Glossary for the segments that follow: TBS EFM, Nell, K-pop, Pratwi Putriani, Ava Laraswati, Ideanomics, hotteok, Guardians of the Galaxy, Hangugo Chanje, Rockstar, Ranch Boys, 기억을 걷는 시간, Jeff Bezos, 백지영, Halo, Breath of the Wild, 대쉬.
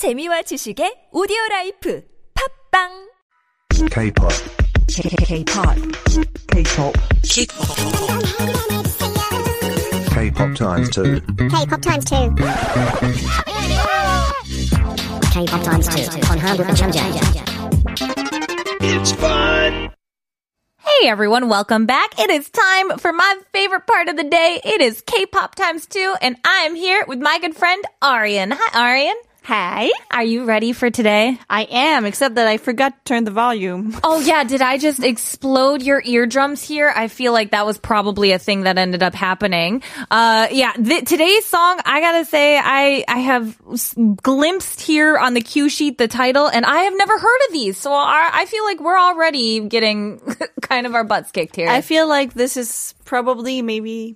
재미와 지식의 오디오라이프 팝빵 K-pop. K-pop. K-pop. K-pop times two. K-pop times two. K-pop times two on Hangugo Chanje. It's fun. Hey everyone, welcome back. It is time for my favorite part of the day. It is K-pop times two, and I am here with my good friend Aryan. Hi, Aryan. Hi. Are you ready for today? I am, except that I forgot to turn the volume. Oh, yeah. Did I just explode your eardrums here? I feel like that was probably a thing that ended up happening. Today's song, I gotta say, I have glimpsed here on the cue sheet the title, and I have never heard of these. So I feel like we're already getting kind of our butts kicked here. I feel like this is probably maybe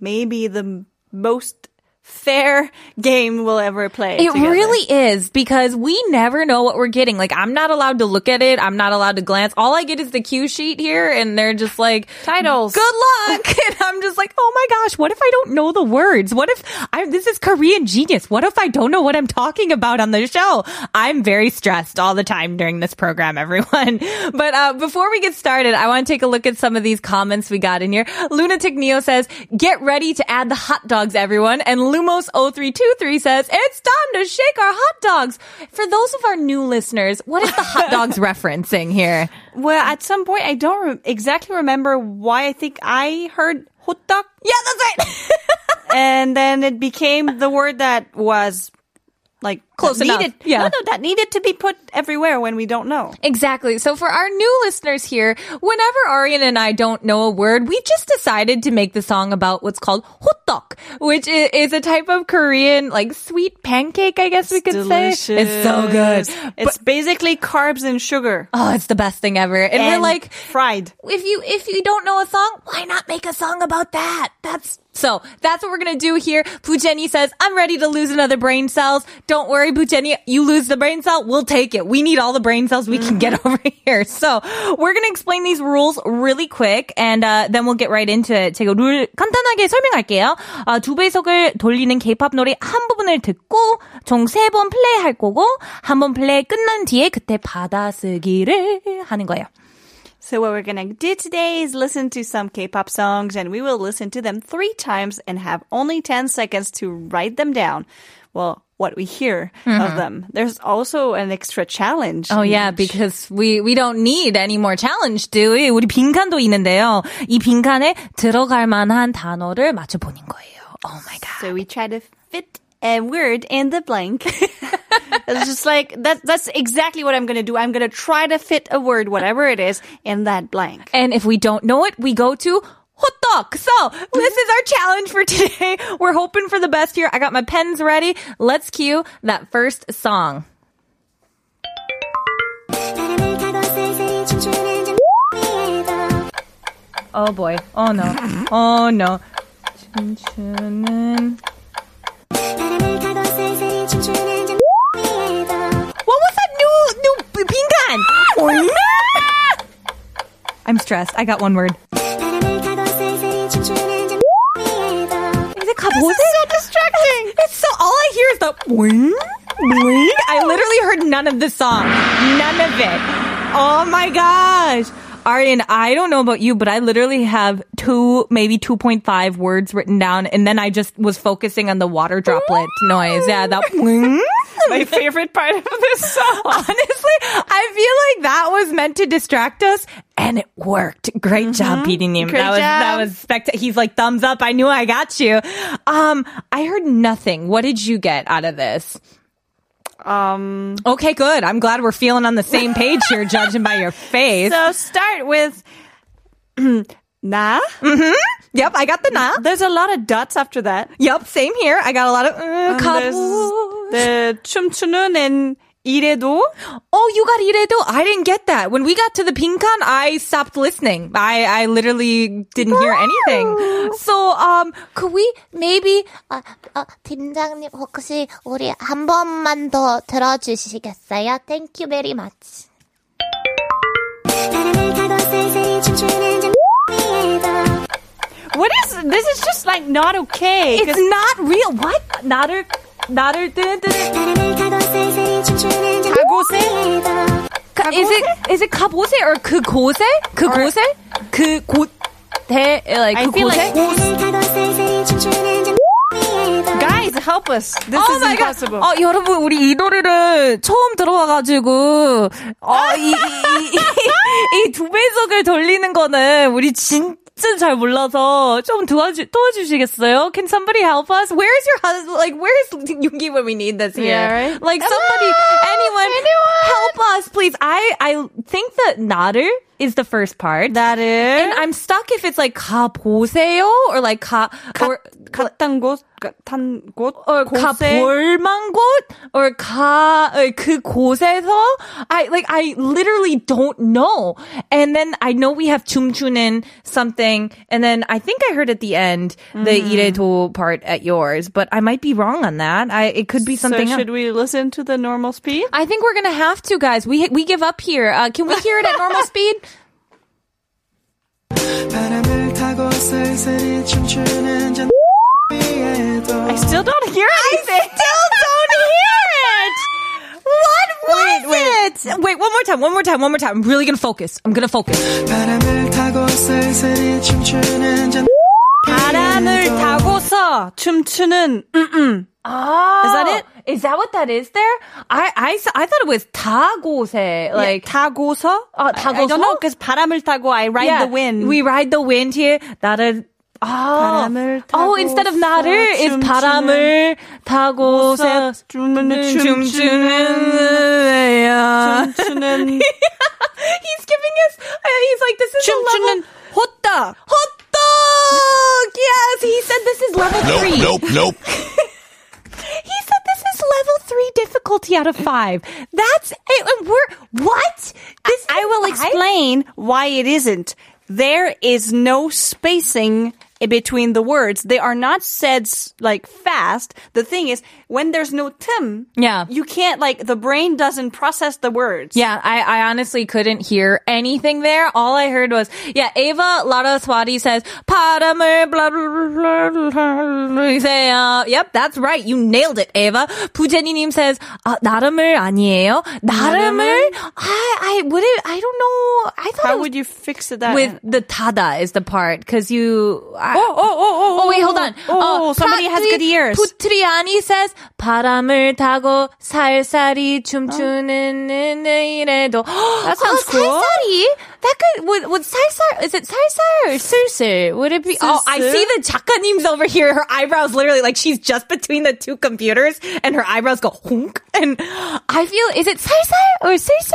the most fair game we'll ever play. It together. Really is, because we never know what we're getting. Like, I'm not allowed to look at it. I'm not allowed to glance. All I get is the cue sheet here, and they're just like, titles. Good luck! And I'm just like, oh my gosh, what if I don't know the words? What if this is Korean Genius? What if I don't know what I'm talking about on the show? I'm very stressed all the time during this program, everyone. But before we get started, I want to take a look at some of these comments we got in here. Lunatic Neo says, get ready to add the hot dogs, everyone. And Lumos0323 says, it's time to shake our hot dogs. For those of our new listeners, what is the hot dogs referencing here? Well, at some point, I don't exactly remember why. I think I heard hot dog. Yeah, that's right. And then it became the word that was like close enough. Yeah. No, that needed to be put everywhere when we don't know. Exactly. So for our new listeners here, whenever Aryan and I don't know a word, we just decided to make the song about what's called hotteok, which is a type of Korean, like, sweet pancake, I guess we could delicious. Say. It's so good. It's basically carbs and sugar. Oh, it's the best thing ever. And we're like, fried. If you don't know a song, why not make a song about that? So that's what we're going to do here. Bujenny says, I'm ready to lose another brain cells. Don't worry, Bujenny, you lose the brain cell, we'll take it. We need all the brain cells we can get over here. So we're going to explain these rules really quick, and then we'll get right into it. 제가 룰 간단하게 설명할게요. 두 배속을 돌리는 K-pop 노래 한 부분을 듣고 총 3번 플레이할 거고, 한 번 플레이 끝난 뒤에 그때 받아쓰기를 하는 거예요. So what we're going to do today is listen to some K-pop songs, and we will listen to them 3 times and have only 10 seconds to write them down. Well, what we hear of them. There's also an extra challenge. Oh, yeah, because we don't need any more challenge, do we? 우리 빈칸도 있는데요. 이 빈칸에 들어갈 만한 단어를 맞춰보는 거예요. Oh, my God. So we try to fit a word in the blank. It's just like, that's exactly what I'm going to do. I'm going to try to fit a word, whatever it is, in that blank. And if we don't know it, we go to hotteok. So this is our challenge for today. We're hoping for the best here. I got my pens ready. Let's cue that first song. Oh, boy. Oh, no. Oh, no. I'm stressed. I got one word. This is so distracting. All I hear is the I literally heard none of the song. None of it. Oh my gosh. Aryan, I don't know about you, but I literally have 2, maybe 2.5 words written down, and then I just was focusing on the water droplet noise. Yeah, that my favorite part of this song. Honestly, I feel like that was meant to distract us, and it worked. Great job, PD님. That was spectacular. He's like, thumbs up. I knew I got you. I heard nothing. What did you get out of this? Okay, good. I'm glad we're feeling on the same page here, judging by your face. So start with na. Mm-hmm. Yep, I got the na. There's a lot of dots after that. Yep, same here. I got a lot of the 춤추는 and 이래도. Oh, you got 이래도? I didn't get that. When we got to the 빈칸, I stopped listening. I literally didn't hear anything. So, could we maybe 팀장님 혹시 우리 한 번만 더 들어주시겠어요? Thank you very much. What is this? Is just like not okay. It's not real. What? Not okay. 나를 뜬 is it 가보세 or 그곳에? 그곳에? 그곳에? Like 그곳에? Guys, help us. This is impossible. 아, 여러분, 우리 이 노래를 처음 들어와가지고, 이 두 배속을 돌리는 거는 우리 진짜 잘 몰라서 좀 도와주시겠어요? Can somebody help us? Where is your husband? Like, where is Yoongi when we need this here? Yeah, right? Like, somebody, anyone, help us, please. I think that 나를 is the first part. 나를. And I'm stuck if it's like, 가보세요? Or like, 갔던 곳? 단 곳? Or 가볼만 곳? Or 그 곳에서? I literally don't know. And then I know we have 춤추는 something. And then I think I heard at the end the 이래도 part at yours. But I might be wrong on that. It could be something else. So should we listen to the normal speed? I think we're going to have to, guys. We give up here. Can we hear it at normal speed? I still don't hear anything. What was it? Wait, one more time. I'm really going to focus. 바람을 타고 쓸쓸히 춤추는 바람을 타고서 춤추는 Oh. Is that it? Is that what that is there? I thought it was 타고세. Like, 타고서? I don't know, because 바람을 타고, I ride the wind. We ride the wind here. 나를 instead of 나를, it's 바람을 타고서 춤추는. He's giving us, he's like, this is a level. 호떡! Yes, he said this is level 3. Nope. He said this is level 3 difficulty out of 5. That's it. And we're, what? This I will explain why it isn't. There is no spacing between the words. They are not said like fast. The thing is, when there's no tum, you can't the brain doesn't process the words. Yeah, I honestly couldn't hear anything there. All I heard was, Ava Laraswati says, 바람을 blah, blah, blah, blah. You say, yep, that's right. You nailed it, Ava. 부제니님 says, 나름을 아니에요. 나름을? I don't know. I thought How would you fix that? With the tada is the part, because you... wait, hold on. Somebody has good ears. Putriani says, 바람을 타고 살살이 춤추는 이래도. That sounds cool. 살살이? That could, would 살살, is it 살살 or 슬슬? Would it be? Oh, I see the 작가님's over here. Her eyebrows literally, she's just between the two computers, and her eyebrows go honk. And I feel, is it 살살 or 슬슬?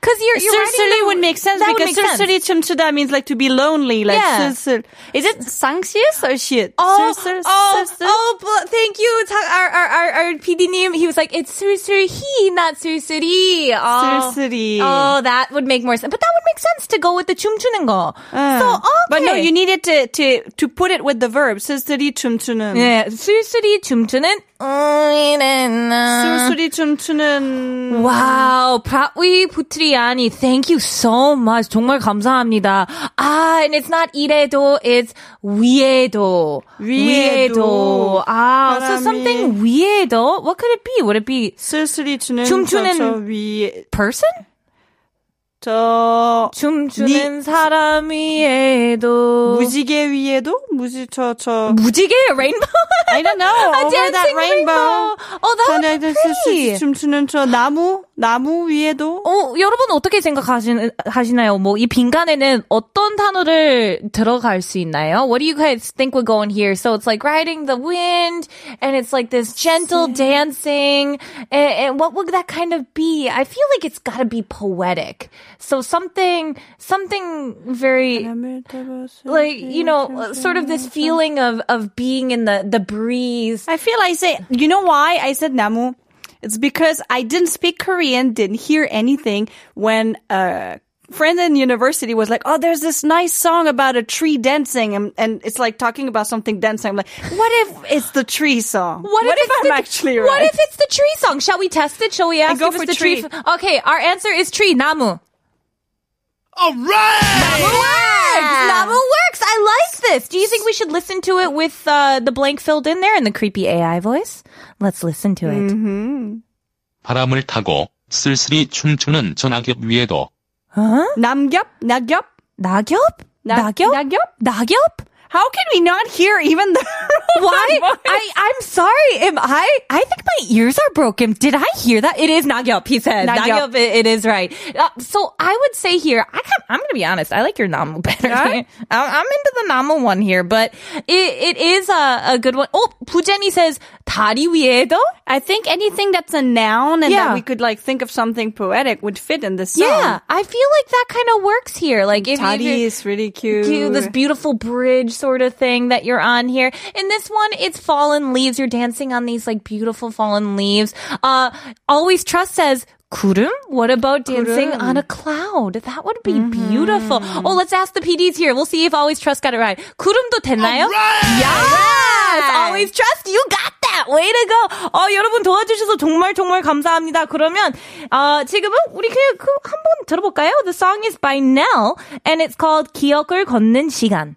Because you're 쓸쓸히 would make sense because 쓸쓸히 춤추다 means to be lonely. 쓸쓸. Is it 상시스 or shit? Thank you. Our PD님, he was like, it's 쓸쓸히, not 쓸쓸히. 쓸쓸히. Oh, that would make more sense. But that would make sense to go with the 춤추는 거. So, okay. But no, you needed to put it with the verb. 쓸쓸히 춤추는. Yeah. 쓸쓸히 춤추는. 술술이 춤추는 Wow, Pratwi Putriani, thank you so much. 정말 감사합니다. And it's not 이래도, it's 위에도. So something 위에도, what could it be? Would it be 술술이 춤추는 위에 person? 저 춤추는 사람 위에도 무지개 위에도 무지개 rainbow I don't know a dancing rainbow. Oh, that was pretty. 춤추는 저 나무 위에도 여러분 어떻게 생각하시나요? 뭐 이 빈칸에는 어떤 단어를 들어갈 수 있나요? What do you guys think would go in here? So it's like riding the wind and it's like this gentle dancing and what would that kind of be? I feel like it's got to be poetic. So something very sort of this feeling of being in the breeze. I feel you know why I said 나무? It's because I didn't speak Korean, didn't hear anything when friend in university was like, oh, there's this nice song about a tree dancing. And it's talking about something dancing. I'm like, what if it's the tree song? What if I'm actually right? What if it's the tree song? Shall we test it? Shall we ask if it's the tree? Okay, our answer is tree, 나무. All right! Namu works! I like this! Do you think we should listen to it with the blank filled in there and the creepy AI voice? Let's listen to it. 바람을 타고 쓸쓸히 춤추는 전낙엽 위에도 남겹? 낙엽? 낙엽? 낙엽? 낙엽? How can we not hear even the Why? I'm sorry. I think my ears are broken. Did I hear that? It is Nagyop, he said. Nagyop, it is right. So I would say here, I'm going to be honest. I like your Namu better. Yeah? I'm into the Namu one here, but it is a good one. Oh, Pujeni says, 다리 위에도? I think anything that's a noun and that we could like think of something poetic would fit in this song. Yeah, I feel like that kind of works here. Like if 다리 is really cute. This beautiful bridge sort of thing that you're on here. In this one, it's fallen leaves. You're dancing on these like beautiful fallen leaves. Always Trust says, 구름? What about dancing on a cloud? That would be beautiful. Oh, let's ask the PDs here. We'll see if Always Trust got it right. 구름도 됐나요? Right! Yes! Always Trust, you got that! Way to go! 여러분 도와주셔서 정말 정말 감사합니다. 그러면 지금은 우리 그냥 한번 들어볼까요? The song is by Nell and it's called 기억을 걷는 시간.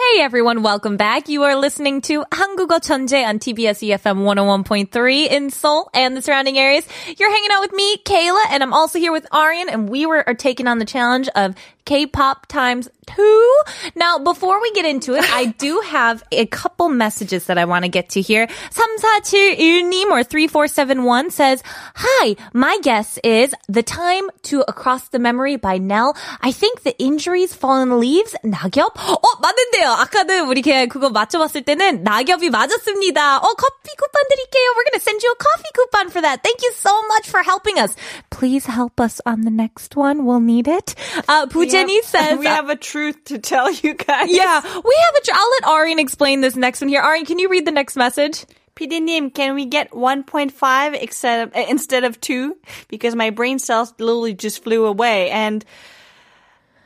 Hey everyone, welcome back. You are listening to Hangugo Chanje on TBS EFM 101.3 in Seoul and the surrounding areas. You're hanging out with me, Kayla, and I'm also here with Aryan, and we are taking on the challenge of K-pop times 2. Now, before we get into it, I do have a couple messages that I want to get to here. 3471님 or 3471 says, Hi, my guess is The Time to Across the Memory by Nell. I think the injuries, fallen leaves, 낙엽. 맞는데요. 아까는 우리 그거 맞춰봤을 때는 낙엽이 맞았습니다. 커피 쿠폰 드릴게요. We're going to send you a coffee coupon for that. Thank you so much for helping us. Please help us on the next one. We'll need it. Jenny says... We have a truth to tell you guys. Yeah, I'll let Aryan explain this next one here. Aryan, can you read the next message? PD님, can we get 1.5 instead of 2? Because my brain cells literally just flew away and...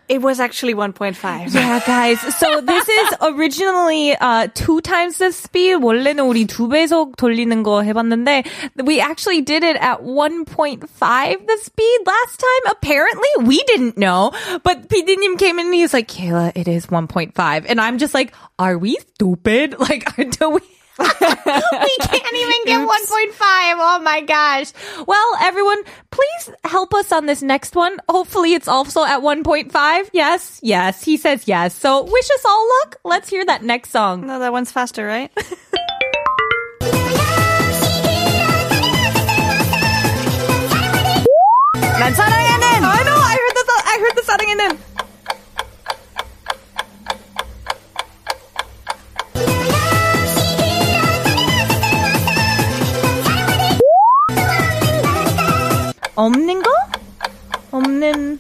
It was actually 1.5. Yeah, guys. So this is originally 2 times the speed. 원래는 우리 2배속 돌리는 거 해봤는데 we actually did it at 1.5 the speed last time. Apparently, we didn't know. But PD님 came in and he was like, Kayla, it is 1.5. And I'm just like, are we stupid? Like, do we... we can't even get 1.5. Oh my gosh. Well, everyone, please help us on this next one. Hopefully it's also at 1.5. Yes. He says yes. So wish us all luck. Let's hear that next song. No, that one's faster, right? 난 사랑하는. I know. I heard the 사랑하는. 없는 거? 없는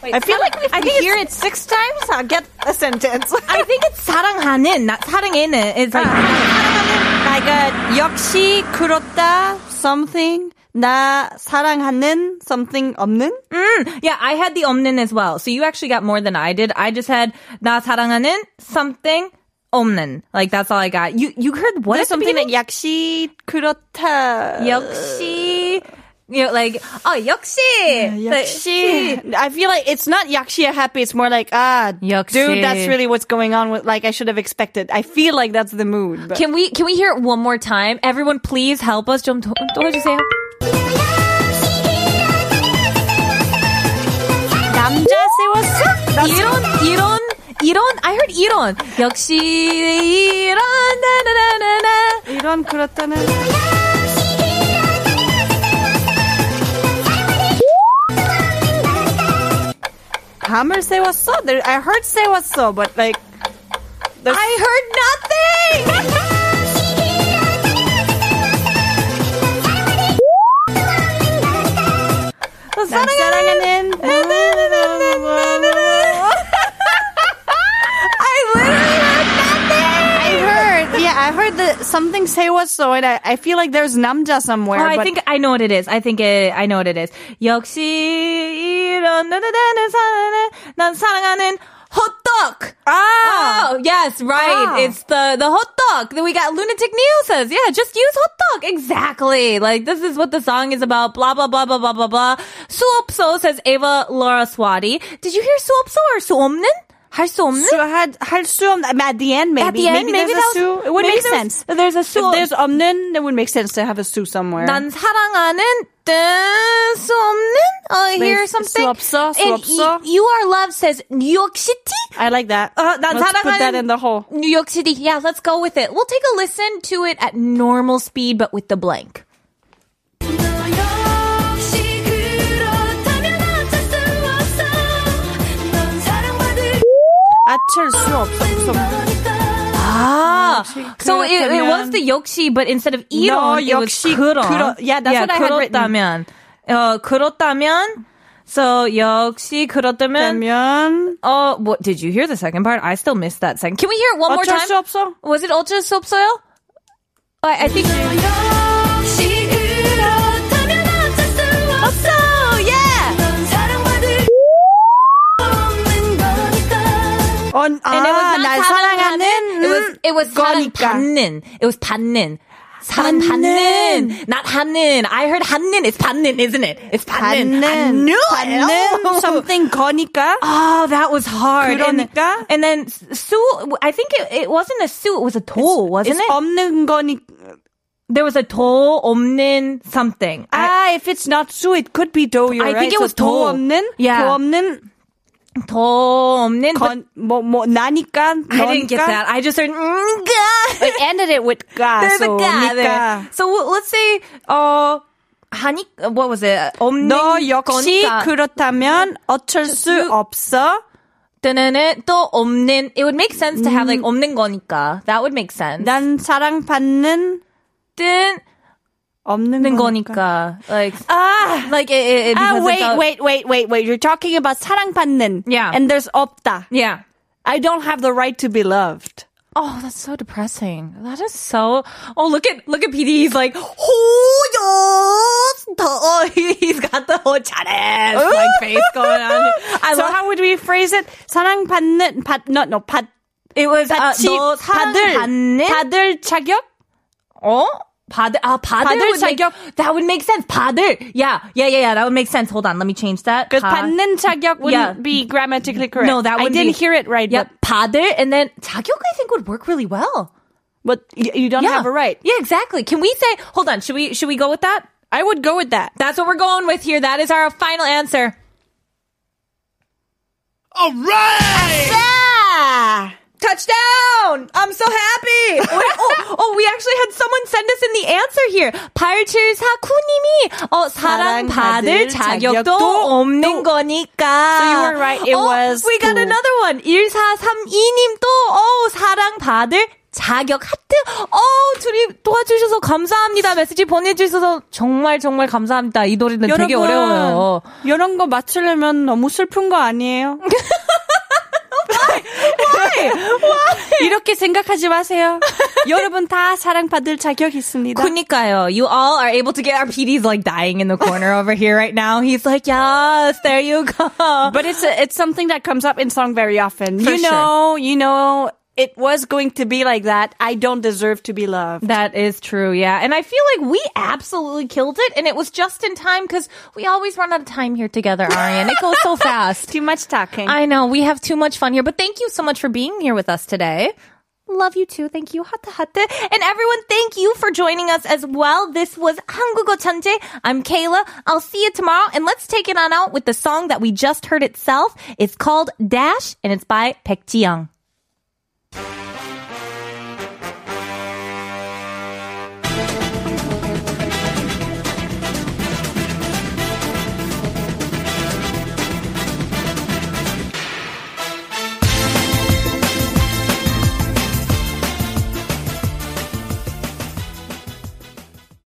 Wait, I feel like if I think hear it 6 times, I'll get a sentence. I think it's 사랑하는, not 사랑에는. It's like 사랑하는 나가 역시 그렇다 something. 나 사랑하는 something 없는? Yeah, I had the 없는 as well. So you actually got more than I did. I just had 나 사랑하는 something 없는. Like that's all I got. You heard what? Something that 역시 그렇다. 역시 you know, like 역시. Yeah, 역시. I feel like it's not 역시 happy. It's more like 역시. Dude, that's really what's going on with like I should have expected. I feel like that's the mood. But. Can we hear it one more time? Everyone, please help us. 좀 도와주세요. 남자 세웠어? 이런 I heard 이런 역시 이런 나나나나 이런 그렇다는 밤을 세웠어? I heard 세웠어 but like I heard nothing! 사랑하는 I literally heard nothing. I heard the something 세웠어. I feel like there's 남자 somewhere. Oh, I think I know what it is. I know what it is. 역시 이런 난 사랑하는 hotdog. Oh, yes, right. Oh. It's the hotdog. Then we got Lunatic Neil says, yeah, just use hotdog. Exactly. Like, this is what the song is about. Blah, blah, blah, blah, blah, blah, blah. 수없어 says Ava Laura Swati. Did you hear 수없어 or 수없는? 할 수 없는? 할 수 없는. At the end, maybe. At the end, maybe there's a su. It would make sense. There's a su. If there's 없는, it would make sense to have a su somewhere. 난 사랑하는 수 없는? Here's something. 수 없어, 수 없어. You Are Love says New York City? I like that. 난 let's put that in the hole. New York City. Yeah, let's go with it. We'll take a listen to it at normal speed, but with the blank. So it was the 역시, but instead of 이런, no, it was 그런. Yeah, that's what I had written. 그렇다면. So 역시 그렇다면. Oh, what did you hear the second part? I still missed that second. Can we hear it one more time? 어쩔 수 없어. Was it 어쩔 수 없어요? I think. 역시 그렇다면 어쩔 수 없어. And 날 사랑하는 it was 사랑 받는. It was 받는. 사랑 받는. Not 하는. I heard 하는. It's 받는, isn't it? It's 받는. I knew it. Something 거니까. Oh, that was hard. 그러니까. And then 수, I think it wasn't a 수. It was a 도, wasn't it? 없는 거니. There was a 도 없는 something. If it's not 수, it could be 도. You're right. I think it was 도 없는. Yeah. 도 없는. 더 없는 뭐 나니까 I didn't get that. I just heard It ended it with 가. There's so, a 가 there. So let's say 하니 what was it? 없는 너 역시 거니까. 그렇다면 어쩔 수 없어. 또 없는 It would make sense to have like 없는 거니까. That would make sense. 난 사랑받는 뜬 없는 거니까. Like it wait. You're talking about 사랑받는. Yeah. And there's 없다. Yeah. I don't have the right to be loved. Oh, that's so depressing. That is so. Oh, look at PD. He's like, he's got the whole 잘해 like face going on. So how would we phrase it? 사랑받는 받. It was 너 사랑받는 받을 자격? 어? 받을 자격. That would make sense. 받을. Yeah. That would make sense. Hold on. Let me change that. Because 받는 자격 wouldn't be grammatically correct. No, that would be. I didn't hear it right. Yep. 받을. And then 자격, I think, would work really well. But you don't have a right. Yeah, exactly. Can we say, hold on. Should we go with that? I would go with that. That's what we're going with here. That is our final answer. All right! Asa! Touchdown! I'm so happy! We actually had someone send us in the answer here. 8749님이 사랑받을 자격도 없는 거니까. So you were right, it was. We got another one. 1432님도 사랑받을 자격 하트. 둘이 도와주셔서 감사합니다. 메시지 보내주셔서 정말 정말 감사합니다. 이 노래는 여러분, 되게 어려워요. 이런 거 맞추려면 너무 슬픈 거 아니에요? Why? 이렇게 생각하지 마세요. 여러분 다 사랑받을 자격 있습니다. 그러니까요. You all are able to get our PD's like dying in the corner over here right now. He's like, yes, there you go. But it's something that comes up in song very often. For you know. It was going to be like that. I don't deserve to be loved. That is true, yeah. And I feel like we absolutely killed it, and it was just in time because we always run out of time here together, Arian. It goes so fast. Too much talking. I know. We have too much fun here, but thank you so much for being here with us today. Love you too. Thank you. 하트, 하트. And everyone, thank you for joining us as well. This was 한국어 천재. I'm Kayla. I'll see you tomorrow. And let's take it on out with the song that we just heard itself. It's called Dash, and it's by 백지영.